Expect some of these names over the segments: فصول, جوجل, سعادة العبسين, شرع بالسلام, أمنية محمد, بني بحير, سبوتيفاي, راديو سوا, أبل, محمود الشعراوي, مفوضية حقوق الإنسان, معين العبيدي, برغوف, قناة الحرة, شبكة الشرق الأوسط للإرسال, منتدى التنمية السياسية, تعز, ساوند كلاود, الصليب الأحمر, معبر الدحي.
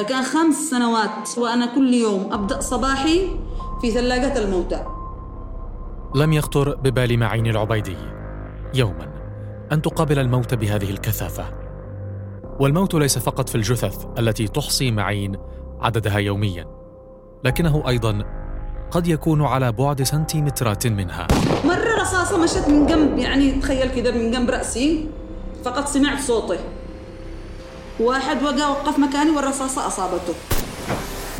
فكان 5 سنوات وأنا كل يوم أبدأ صباحي في ثلاجة الموتى. لم يخطر ببال معين العبيدي يوماً أن تقابل الموت بهذه الكثافة. والموت ليس فقط في الجثث التي تحصي معين عددها يومياً، لكنه أيضاً قد يكون على بعد سنتيمترات منها. مرة رصاصة مشت من جنب، يعني تخيل كده، من جنب رأسي، فقد سمعت صوته. واحد وقع وقف مكاني والرصاصة أصابته.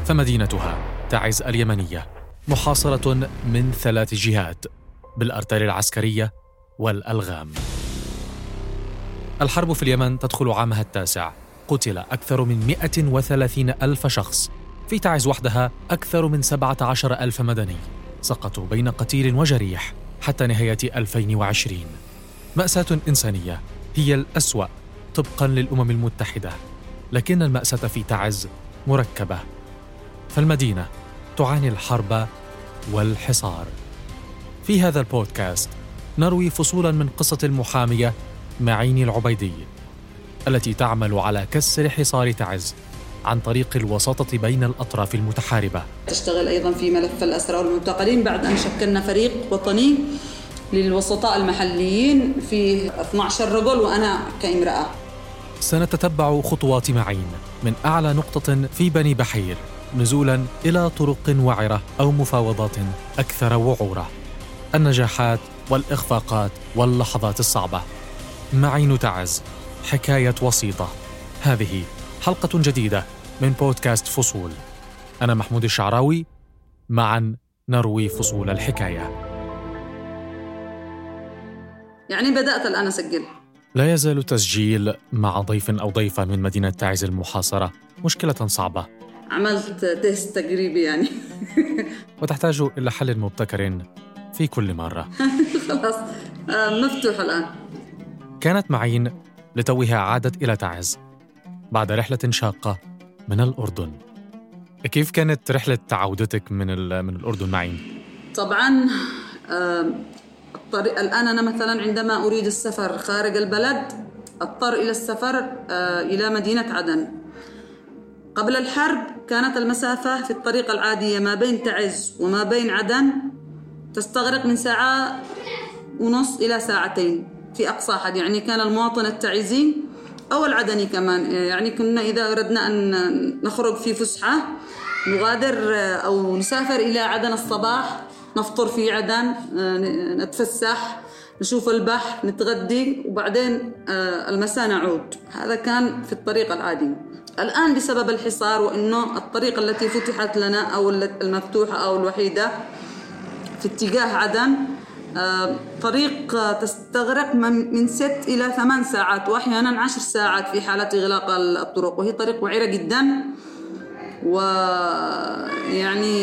فمدينتها تعز اليمنية محاصرة من 3 جهات بالأرتال العسكرية والألغام. الحرب في اليمن تدخل عامها 9. قتل أكثر من 130,000 شخص. في تعز وحدها أكثر من 17,000 مدني سقطوا بين قتيل وجريح حتى نهاية 2020. مأساة إنسانية هي الأسوأ طبقاً للأمم المتحدة، لكن المأساة في تعز مركبة، فالمدينة تعاني الحرب والحصار. في هذا البودكاست نروي فصولاً من قصة المحامية معين العبيدي التي تعمل على كسر حصار تعز عن طريق الوساطة بين الأطراف المتحاربة. تشتغل أيضاً في ملف الأسرى والمعتقلين بعد أن شكلنا فريق وطني للوسطاء المحليين في 12 رجل وأنا كامرأة. سنتتبع خطوات معين من أعلى نقطة في بني بحير نزولاً إلى طرق وعرة أو مفاوضات أكثر وعورة، النجاحات والإخفاقات واللحظات الصعبة. معين تعز، حكاية وسيطة. هذه حلقة جديدة من بودكاست فصول. أنا محمود الشعراوي، معاً نروي فصول الحكاية. يعني بدأت الآن أسجل. لا يزال التسجيل مع ضيف أو ضيفة من مدينة تعز المحاصرة مشكلة صعبة. عملت تيست تجريبي يعني وتحتاج إلى حل مبتكر في كل مرة خلاص مفتوح الآن. كانت معين لتوها عادت إلى تعز بعد رحلة شاقة من الأردن. كيف كانت رحلة عودتك من الأردن معين؟ طبعاً الآن أنا مثلاً عندما أريد السفر خارج البلد أضطر إلى السفر إلى مدينة عدن. قبل الحرب كانت المسافة في الطريق العادية ما بين تعز وما بين عدن تستغرق من 1.5 ساعة إلى 2 ساعة في أقصى حد. يعني كان المواطن التعزي أو العدني كمان، يعني كنا إذا أردنا أن نخرج في فسحة نغادر أو نسافر إلى عدن الصباح، نفطر في عدن، نتفسح، نشوف البحر، نتغدي، وبعدين المساء نعود. هذا كان في الطريق العادي. الآن بسبب الحصار وأنه الطريق التي فتحت لنا أو المفتوحة أو الوحيدة في اتجاه عدن طريق تستغرق من 6 إلى 8 ساعات وأحياناً 10 ساعات في حالة إغلاق الطرق، وهي طريق وعرة جداً. ويعني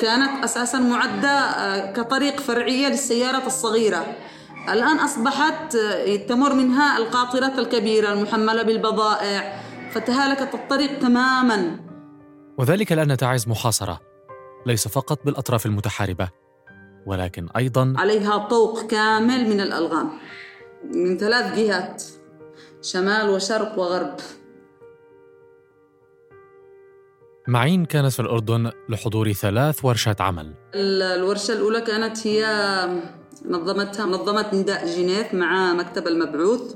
كانت أساساً معدة كطريق فرعية للسيارات الصغيرة، الآن أصبحت تمر منها القاطرات الكبيرة المحملة بالبضائع، فتهالكت الطريق تماماً. وذلك لأن تعز محاصرة ليس فقط بالأطراف المتحاربة، ولكن أيضاً عليها طوق كامل من الألغام من 3 جهات، شمال وشرق وغرب. معين كانت في الأردن لحضور 3 ورشات عمل. الورشة الأولى كانت هي نظمتها منظمة نداء جنيف مع مكتب المبعوث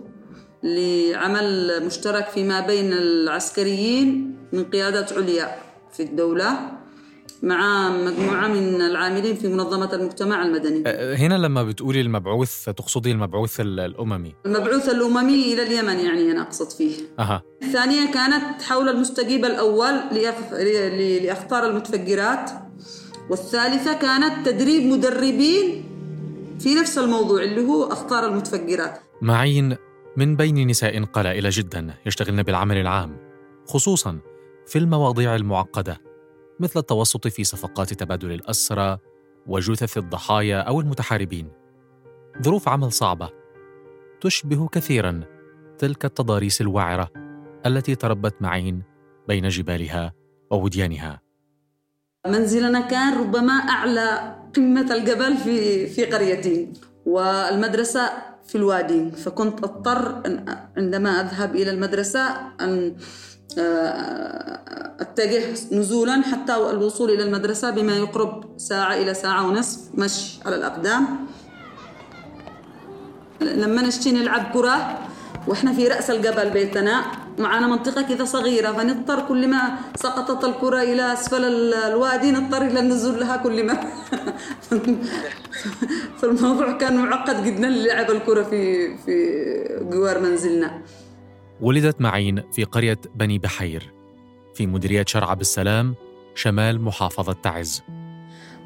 لعمل مشترك فيما بين العسكريين من قيادات عليا في الدولة مع مجموعة من العاملين في منظمة المجتمع المدني. هنا لما بتقولي المبعوث تقصدي المبعوث الأممي؟ المبعوث الأممي إلى اليمن يعني أنا أقصد فيه. الثانية كانت حول المستجيب الأول لأخطار المتفجرات، والثالثة كانت تدريب مدربين في نفس الموضوع اللي هو أخطار المتفجرات. معين من بين نساء قلائل جدا يشتغلن بالعمل العام، خصوصا في المواضيع المعقدة مثل التوسط في صفقات تبادل الأسرى وجثث الضحايا أو المتحاربين. ظروف عمل صعبة تشبه كثيراً تلك التضاريس الوعرة التي تربت معين بين جبالها ووديانها. منزلنا كان ربما أعلى قمة الجبل في قريتي، والمدرسة في الوادي، فكنت أضطر عندما أذهب إلى المدرسة أن أتجه نزولا حتى الوصول إلى المدرسة بما يقرب ساعة إلى ساعة ونصف مشي على الأقدام. لما نشتي نلعب كرة وإحنا في رأس الجبل بيتنا، معنا منطقة كذا صغيرة، فنضطر كل ما سقطت الكرة إلى أسفل الوادي نضطر إلى النزول لها كل ما. فالموضوع كان معقد جدا للعب الكرة في جوار منزلنا. ولدت معين في قرية بني بحير في مديرية شرع بالسلام شمال محافظة تعز.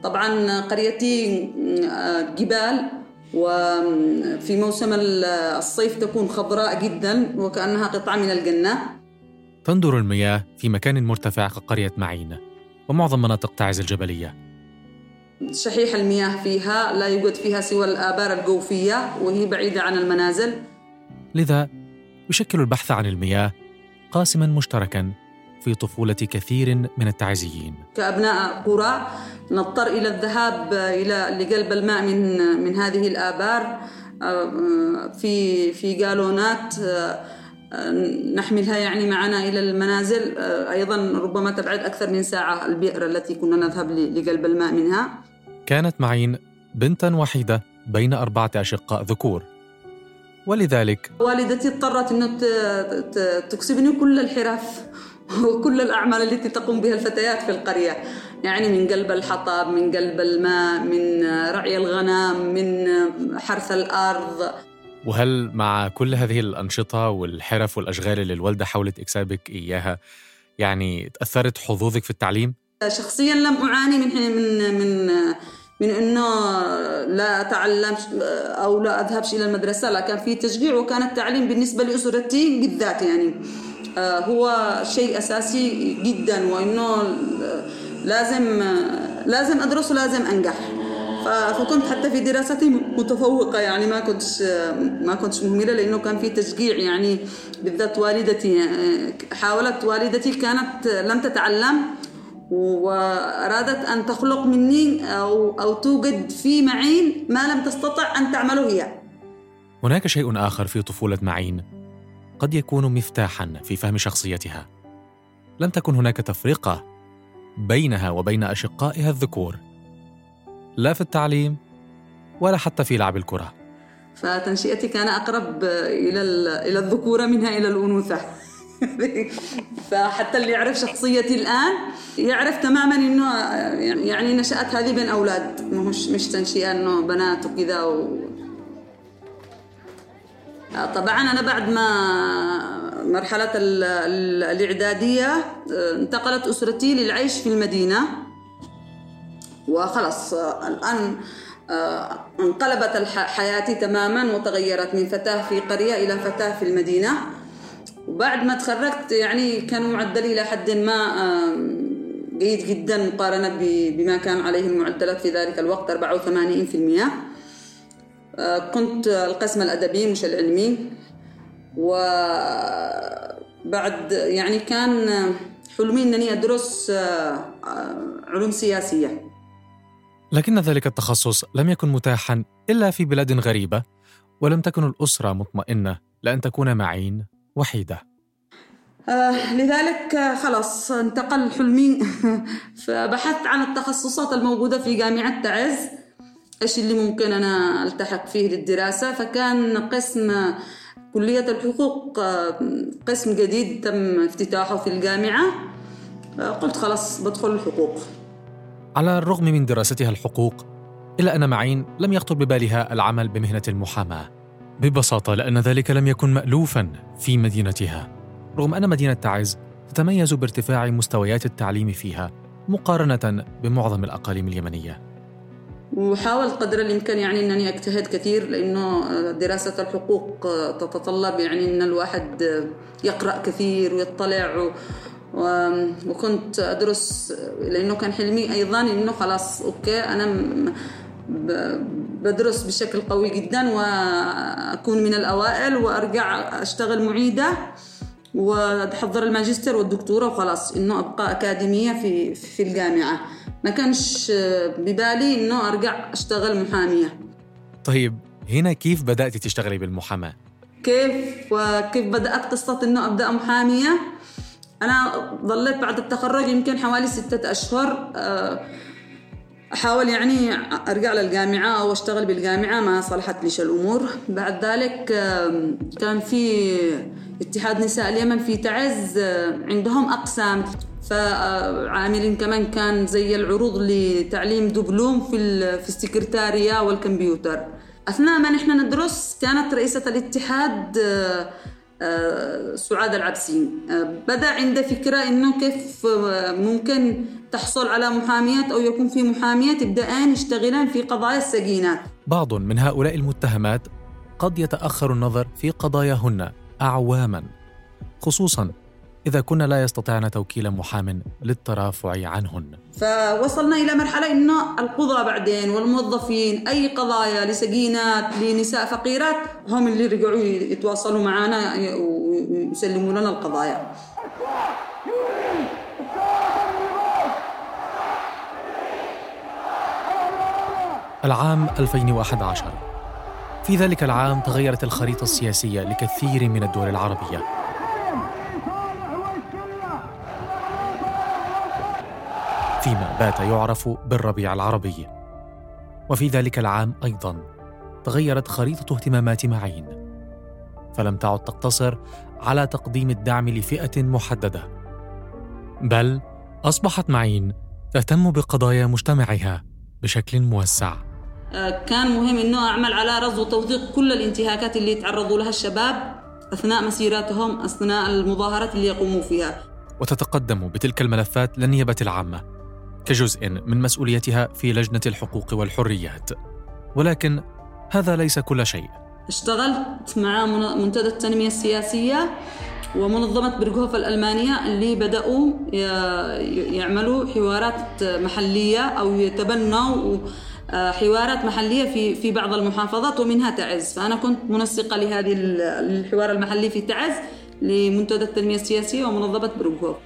طبعا قريتي جبال، وفي موسم الصيف تكون خضراء جدا وكأنها قطعة من الجنة. تندر المياه في مكان مرتفع كقرية معين ومعظم مناطق تعز الجبلية. شحيح المياه فيها، لا يوجد فيها سوى الآبار الجوفية وهي بعيدة عن المنازل. لذا يشكل البحث عن المياه قاسماً مشتركاً في طفولة كثير من التعزيين. كأبناء قرى نضطر إلى الذهاب إلى لجلب الماء من هذه الآبار في جالونات نحملها يعني معنا إلى المنازل، أيضاً ربما تبعد أكثر من ساعة البئر التي كنا نذهب لجلب الماء منها. كانت معين بنتاً وحيدة بين 4 أشقاء ذكور، ولذلك والدتي اضطرت أن تكسبني كل الحرف وكل الأعمال التي تقوم بها الفتيات في القرية، يعني من قلب الحطب، من قلب الماء، من رعي الغنم، من حرث الأرض. وهل مع كل هذه الأنشطة والحرف والأشغال اللي الوالدة حاولت إكسابك إياها يعني تأثرت حظوظك في التعليم؟ شخصياً لم أعاني من أنه لا أتعلم أو لا أذهبش إلى المدرسة، لا كان في تشجيع، وكان التعليم بالنسبة لأسرتي بالذات يعني هو شيء أساسي جدا، وأنه لازم أدرس ولازم أنجح. فكنت حتى في دراستي متفوقة، يعني ما كنتش مهملة لأنه كان في تشجيع، يعني بالذات والدتي حاولت، والدتي كانت لم تتعلم وأرادت أن تخلق مني أو توجد في معين ما لم تستطع أن تعمله هي. هناك شيء آخر في طفولة معين قد يكون مفتاحاً في فهم شخصيتها. لم تكن هناك تفرقة بينها وبين أشقائها الذكور، لا في التعليم ولا حتى في لعب الكرة. فتنشئتي كان أقرب إلى الذكورة منها إلى الأنوثة. فحتى اللي يعرف شخصيتي الآن يعرف تماماً إنه يعني نشأت هذه بين أولاد، مش تنشئة إنه بنات وكذا. طبعاً أنا بعد ما مرحلة الإعدادية انتقلت أسرتي للعيش في المدينة، وخلص الآن انقلبت حياتي تماماً وتغيرت من فتاة في قرية إلى فتاة في المدينة. وبعد ما تخرجت يعني كان معدلي إلى حد ما جيد جدا مقارنة بما كان عليه المعدلات في ذلك الوقت 84%. كنت القسم الأدبي مش العلمي، وبعد يعني كان حلمي أنني أدرس علوم سياسية. لكن ذلك التخصص لم يكن متاحا إلا في بلاد غريبة، ولم تكن الأسرة مطمئنة لأن تكون معين وحيدة. لذلك خلاص انتقل حلمي. فبحثت عن التخصصات الموجودة في جامعة تعز، إيش اللي ممكن أنا ألتحق فيه للدراسة. فكان قسم كلية الحقوق قسم جديد تم افتتاحه في الجامعة، قلت خلاص بدخل الحقوق. على الرغم من دراستها الحقوق إلا أن معين لم يخطر ببالها العمل بمهنة المحاماة، ببساطة لأن ذلك لم يكن مألوفاً في مدينتها، رغم أن مدينة تعز تتميز بارتفاع مستويات التعليم فيها مقارنة بمعظم الأقاليم اليمنية. وحاولت قدر الإمكان يعني أنني أجتهد كثير، لأنه دراسة الحقوق تتطلب يعني أن الواحد يقرأ كثير ويطلع، وكنت أدرس لأنه كان حلمي أيضاً أنه خلاص أوكي أنا بدرس بشكل قوي جدا وأكون من الأوائل وأرجع أشتغل معيدة وأحضر الماجستير والدكتوراه وخلاص، إنه أبقى أكاديمية في الجامعة. ما كانش ببالي إنه أرجع أشتغل محامية. طيب هنا كيف بدأتي تشتغلي بالمحاماة؟ كيف بدأت قصة إنه أبدأ محامية؟ أنا ظلت بعد التخرج يمكن حوالي 6 أشهر أحاول يعني أرجع للجامعة أو أشتغل بالجامعة، ما صلحت ليش الأمور. بعد ذلك كان في اتحاد نساء اليمن في تعز عندهم أقسام، فعاملين كمان كان زي العروض لتعليم دبلوم في السكرتارية والكمبيوتر. أثناء ما نحن ندرس كانت رئيسة الاتحاد سعادة العبسين، بدأ عنده فكرة إنه كيف ممكن تحصل على محاميات أو يكون في محاميات يبدأان يشتغلان في قضايا السجينات. بعض من هؤلاء المتهمات قد يتأخر النظر في قضاياهن أعواماً، خصوصاً إذا كنا لا يستطعنا توكيل محام للترافع عنهن. فوصلنا إلى مرحلة إنه القضاء بعدين والموظفين أي قضايا لسجينات لنساء فقيرات هم اللي رجعوا يتواصلوا معنا ويسلموا لنا القضايا. العام 2011، في ذلك العام تغيرت الخريطة السياسية لكثير من الدول العربية. فيما بات يعرف بالربيع العربي. وفي ذلك العام أيضاً تغيرت خريطة اهتمامات معين، فلم تعد تقتصر على تقديم الدعم لفئة محددة، بل أصبحت معين تهتم بقضايا مجتمعها بشكل موسع. كان مهم أنه أعمل على رصد وتوثيق كل الانتهاكات اللي يتعرضوا لها الشباب أثناء مسيراتهم، أثناء المظاهرات اللي يقوموا فيها. وتتقدم بتلك الملفات للنيابة العامة كجزء من مسؤوليتها في لجنة الحقوق والحريات. ولكن هذا ليس كل شيء. اشتغلت مع منتدى التنمية السياسية ومنظمة برغوف الألمانية اللي بدأوا يعملوا حوارات محلية أو يتبنوا حوارات محلية في بعض المحافظات ومنها تعز. فأنا كنت منسقة لهذه الحوار المحلي في تعز لمنتدى التنمية السياسية ومنظمة برغوف.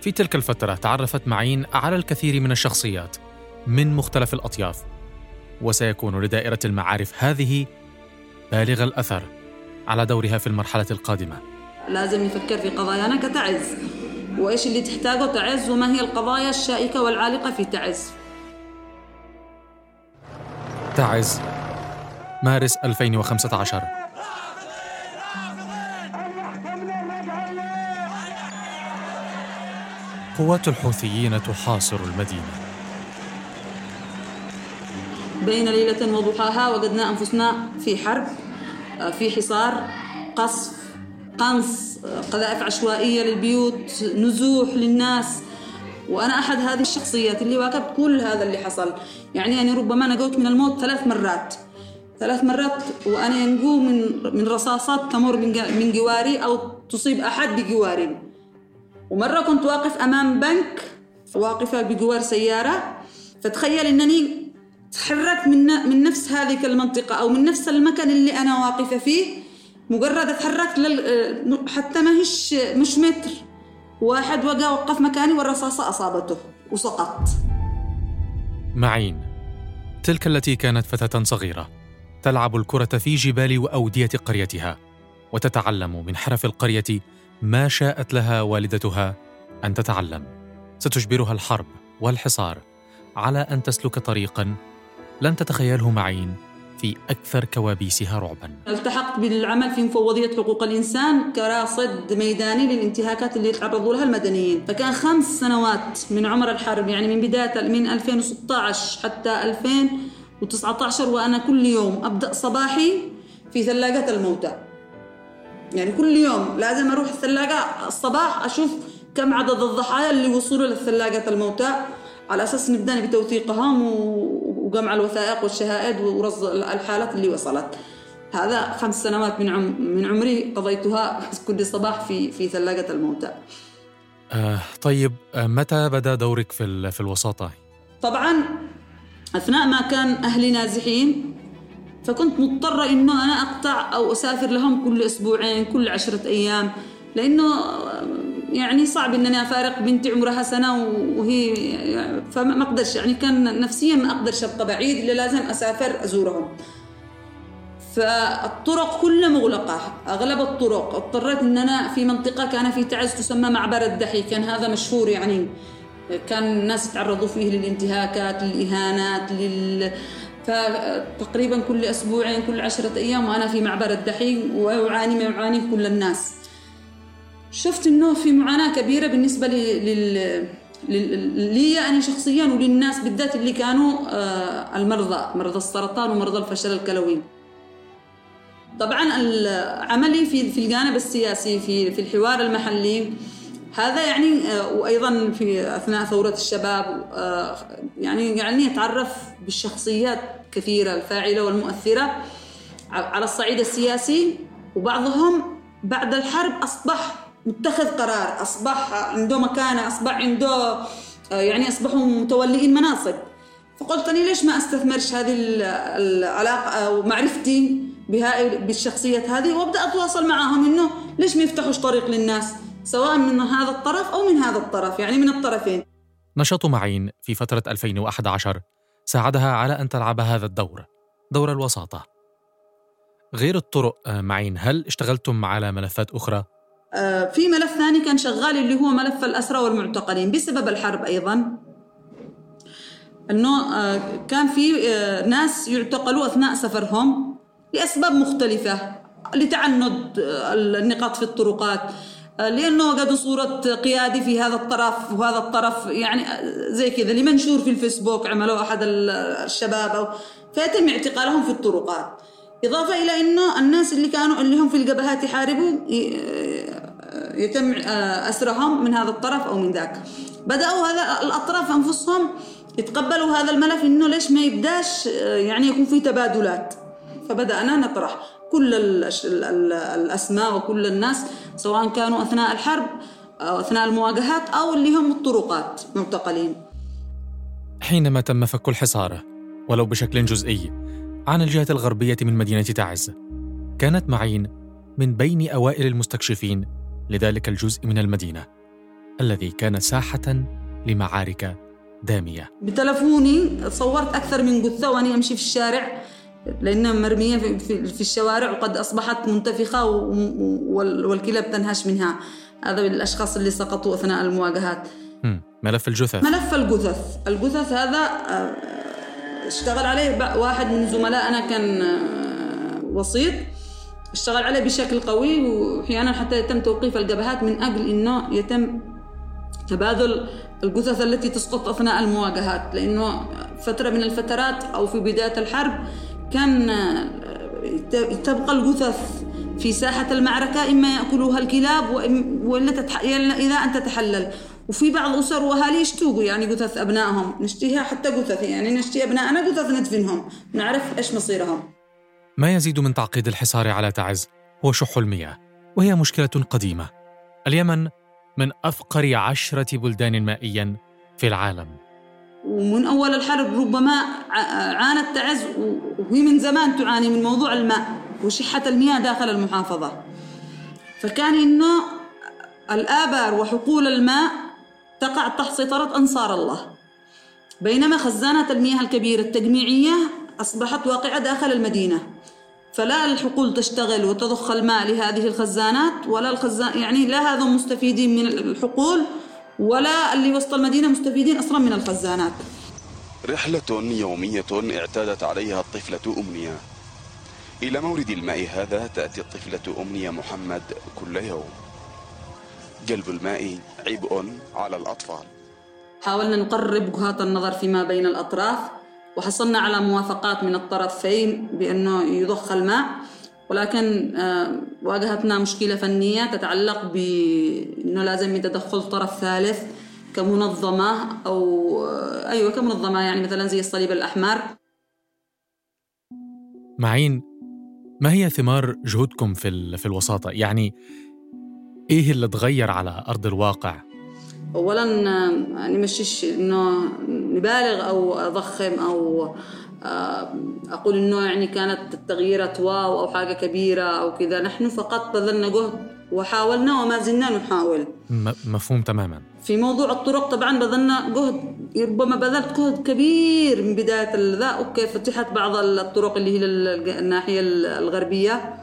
في تلك الفترة تعرفت معين على الكثير من الشخصيات من مختلف الأطياف، وسيكون لدائرة المعارف هذه بالغ الأثر على دورها في المرحلة القادمة. لازم نفكر في قضايانا كتعز، وإيش اللي تحتاجه تعز، وما هي القضايا الشائكة والعالقة في تعز. تعز، مارس 2015. قوات الحوثيين تحاصر المدينة. بين ليلة وضحاها وجدنا أنفسنا في حرب، في حصار، قصف، قنص، قذائف عشوائية للبيوت، نزوح للناس. وأنا أحد هذه الشخصيات اللي واكبت كل هذا اللي حصل. يعني ربما نجوت من الموت 3 مرات. 3 مرات وأنا ينجو من رصاصات تمر من جواري أو تصيب أحد بجواري. ومرة كنت واقف أمام بنك، واقفة بجوار سيارة، فتخيل أنني تحركت من نفس هذه المنطقة أو من نفس المكان اللي أنا واقفة فيه. مجرد اتحركت حتى ما هيش مش متر، واحد وقع وقف مكاني والرصاصة أصابته وسقط. معين، تلك التي كانت فتاة صغيرة تلعب الكرة في جبال وأودية قريتها وتتعلم من حرف القرية ما شاءت لها والدتها أن تتعلم، ستجبرها الحرب والحصار على أن تسلك طريقاً لن تتخيله معين في أكثر كوابيسها رعباً. التحقت بالعمل في مفوضية حقوق الإنسان كراصد ميداني للانتهاكات اللي تعرضوا لها المدنيين. فكان 5 سنوات من عمر الحرب، يعني من 2016 حتى 2019، وأنا كل يوم أبدأ صباحي في ثلاجة الموتى. يعني كل يوم لازم أروح الثلاجة الصباح أشوف كم عدد الضحايا اللي وصلوا للثلاجة الموتى، على أساس نبدأ بتوثيقهم وجمع الوثائق والشهائد ورصد الحالات اللي وصلت. هذا 5 سنوات من عمري قضيتها كل صباح في ثلاجة الموتى. طيب، متى بدأ دورك في الوساطة؟ طبعا أثناء ما كان أهلي نازحين، فكنت مضطرة إنه أنا أقطع أو أسافر لهم كل أسبوعين، كل 10 أيام، لأنه يعني صعب إن أنا أفارق بنتي عمرها 1 سنة وهي، فما أقدرش، يعني كان نفسيا ما أقدرش أبقى بعيد، اللي لازم أسافر أزورهم. فالطرق كلها مغلقة، أغلب الطرق. اضطريت أن أنا في منطقة كان في تعز تسمى معبر الدحي، كان هذا مشهور، يعني كان الناس يتعرضوا فيه للانتهاكات، للإهانات، فتقريبا كل أسبوعين كل 10 أيام وأنا في معبر الدحي وأعاني ما يعاني كل الناس. شفت أنه في معاناة كبيرة بالنسبة لي أنا شخصيا وللناس بالذات اللي كانوا المرضى، مرضى السرطان ومرضى الفشل الكلوي. طبعا عملي في الجانب السياسي في الحوار المحلي هذا يعني، وأيضا في أثناء ثورة الشباب يعني أتعرف بالشخصيات كثيرة الفاعلة والمؤثرة على الصعيد السياسي، وبعضهم بعد الحرب أصبح متخذ قرار، أصبح عنده مكانة، أصبح عنده يعني أصبحوا متولئين مناصب. فقلت أني ليش ما أستثمرش هذه العلاقة ومعرفتي بها بالشخصيات هذه وأبدأ أتواصل معهم إنه ليش ما يفتحوش طريق للناس سواء من هذا الطرف أو من هذا الطرف، يعني من الطرفين. نشاط معين في فترة 2011 ساعدها على أن تلعب هذا الدور، دور الوساطة. غير الطرق معين، هل اشتغلتم على ملفات أخرى؟ في ملف ثاني كان شغال اللي هو ملف الأسرى والمعتقلين بسبب الحرب أيضاً، أنه كان في ناس يعتقلوا أثناء سفرهم لأسباب مختلفة، لتعنت النقاط في الطرقات، لأنه وجدوا صورة قيادي في هذا الطرف وهذا الطرف، يعني زي كذا اللي منشور في الفيسبوك عملوا أحد الشباب أو فيتم اعتقالهم في الطرقات. إضافة إلى أنه الناس اللي هم في الجبهات يحاربوا يتم أسرهم من هذا الطرف أو من ذاك. بدأوا هذا الأطراف أنفسهم يتقبلوا هذا الملف، أنه ليش ما يبداش يعني يكون في تبادلات. فبدأنا نطرح كل الأسماء وكل الناس سواء كانوا أثناء الحرب أو أثناء المواجهات أو اللي هم الطرقات معتقلين. حينما تم فك الحصار ولو بشكل جزئي عن الجهة الغربية من مدينة تعز، كانت معين من بين أوائل المستكشفين لذلك الجزء من المدينة الذي كان ساحة لمعارك دامية. بتلفوني صورت أكثر من جثة وأنا أمشي في الشارع، لأنها مرمية في الشوارع وقد أصبحت منتفخة والكلاب تنهش منها. هذا الأشخاص اللي سقطوا أثناء المواجهات. ملف الجثث، ملف الجثث هذا اشتغل عليه واحد من زملاء، أنا كان وسيط، اشتغل عليه بشكل قوي، وأحيانا حتى يتم توقيف الجبهات من أجل أنه يتم تبادل الجثث التي تسقط أثناء المواجهات، لأنه فترة من الفترات أو في بداية الحرب كان تبقى الجثث في ساحة المعركة، إما يأكلوها الكلاب وإلا إذا أن تتحلل. وفي بعض أسر وأهالي يشتوقوا يعني جثث أبنائهم، نشتيها حتى جثث، يعني نشتي أبنائنا جثث ندفنهم، نعرف إيش مصيرهم. ما يزيد من تعقيد الحصار على تعز هو شح المياه، وهي مشكلة قديمة. اليمن من أفقر 10 بلدان مائياً في العالم، ومن أول الحرب ربما عانت تعز، وهي من زمان تعاني من موضوع الماء وشحة المياه داخل المحافظة. فكان إنه الآبار وحقول الماء تقع تحت سيطرة أنصار الله، بينما خزانات المياه الكبيرة التجميعية أصبحت واقعة داخل المدينة، فلا الحقول تشتغل وتضخ الماء لهذه الخزانات، ولا يعني لا هذا مستفيدين من الحقول ولا اللي وسط المدينة مستفيدين أصلا من الخزانات. رحلة يومية اعتادت عليها الطفلة أمنية. إلى مورد الماء هذا تأتي الطفلة أمنية محمد كل يوم. جلب الماء عبء على الأطفال. حاولنا نقرب وجهات النظر فيما بين الأطراف، وحصلنا على موافقات من الطرفين بأنه يضخ الماء، ولكن واجهتنا مشكلة فنية تتعلق بأنه لازم يتدخل طرف ثالث كمنظمة أو أيوة كمنظمة، يعني مثلا زي الصليب الأحمر. معين، ما هي ثمار جهودكم في الوساطة؟ يعني إيه اللي تغير على أرض الواقع؟ أولاً يعني مشيش إنه نبالغ أو أضخم أو أقول إنه يعني كانت التغييرات واو أو حاجة كبيرة أو كذا، نحن فقط بذلنا جهد وحاولنا وما زلنا نحاول. مفهوم تماما. في موضوع الطرق طبعا بذلنا جهد، ربما بذلت جهد كبير من بداية ذا. أوكي، فتحت بعض الطرق اللي هي الناحية الغربية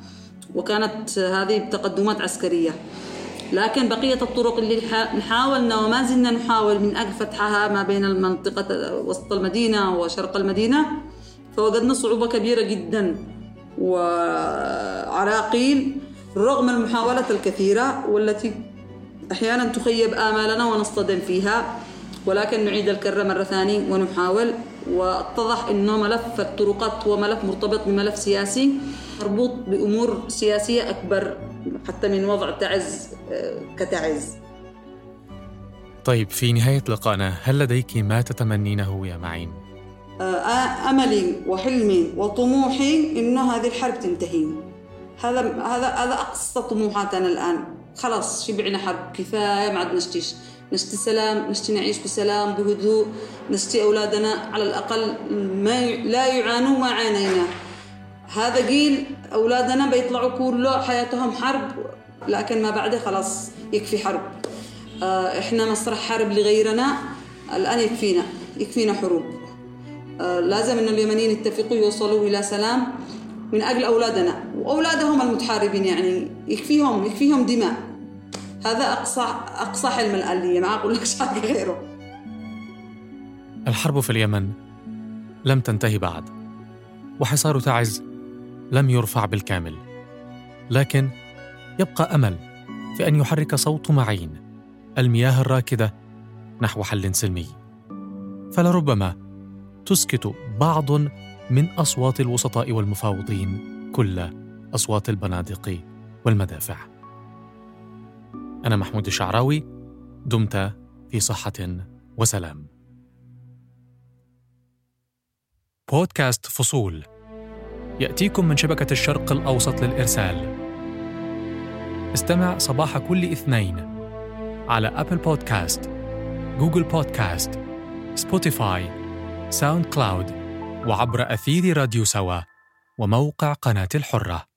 وكانت هذه بتقدمات عسكرية، لكن بقية الطرق اللي حاولنا وما زلنا نحاول من أجل فتحها ما بين المنطقة وسط المدينة وشرق المدينة فوجدنا صعوبة كبيرة جدا وعراقيل رغم المحاولات الكثيرة والتي أحيانا تخيب آمالنا ونصطدم فيها، ولكن نعيد الكرة مرة ثانية ونحاول. واتضح أنه ملف الطرقات هو ملف مرتبط بملف سياسي مربوط بأمور سياسية أكبر حتى من وضع تعز كتعز. طيب، في نهاية لقائنا هل لديك ما تتمنينه يا معين؟ أملي وحلمي وطموحي أنه هذه الحرب تنتهي. هذا أقصى طموحاتنا الآن. خلاص شبعنا حرب، كفاية، ما عاد نشتيش، نشتي سلام، نشتي نعيش بسلام بهدوء، نشتي أولادنا على الأقل لا يعانوا ما عانينا. هذا جيل أولادنا بيطلعوا كله حياتهم حرب، لكن ما بعده خلاص يكفي حرب. إحنا مسرح حرب لغيرنا الآن، يكفينا حروب. لازم إن اليمنيين يتفقوا يوصلوا إلى سلام من أجل أولادنا وأولادهم المتحاربين، يعني يكفيهم دماء. هذا أقصى حلم الآلية، ما أقول لك شيء غيره. الحرب في اليمن لم تنتهي بعد وحصار تعز لم يرفع بالكامل، لكن يبقى أمل في أن يحرك صوت معين المياه الراكدة نحو حل سلمي، فلربما تسكت بعض من أصوات الوسطاء والمفاوضين كل أصوات البنادق والمدافع. أنا محمود الشعراوي، دمت في صحة وسلام. بودكاست فصول يأتيكم من شبكة الشرق الأوسط للإرسال. استمع صباح كل اثنين على أبل بودكاست، جوجل بودكاست، سبوتيفاي، ساوند كلاود، وعبر أثير راديو سوا وموقع قناة الحرة.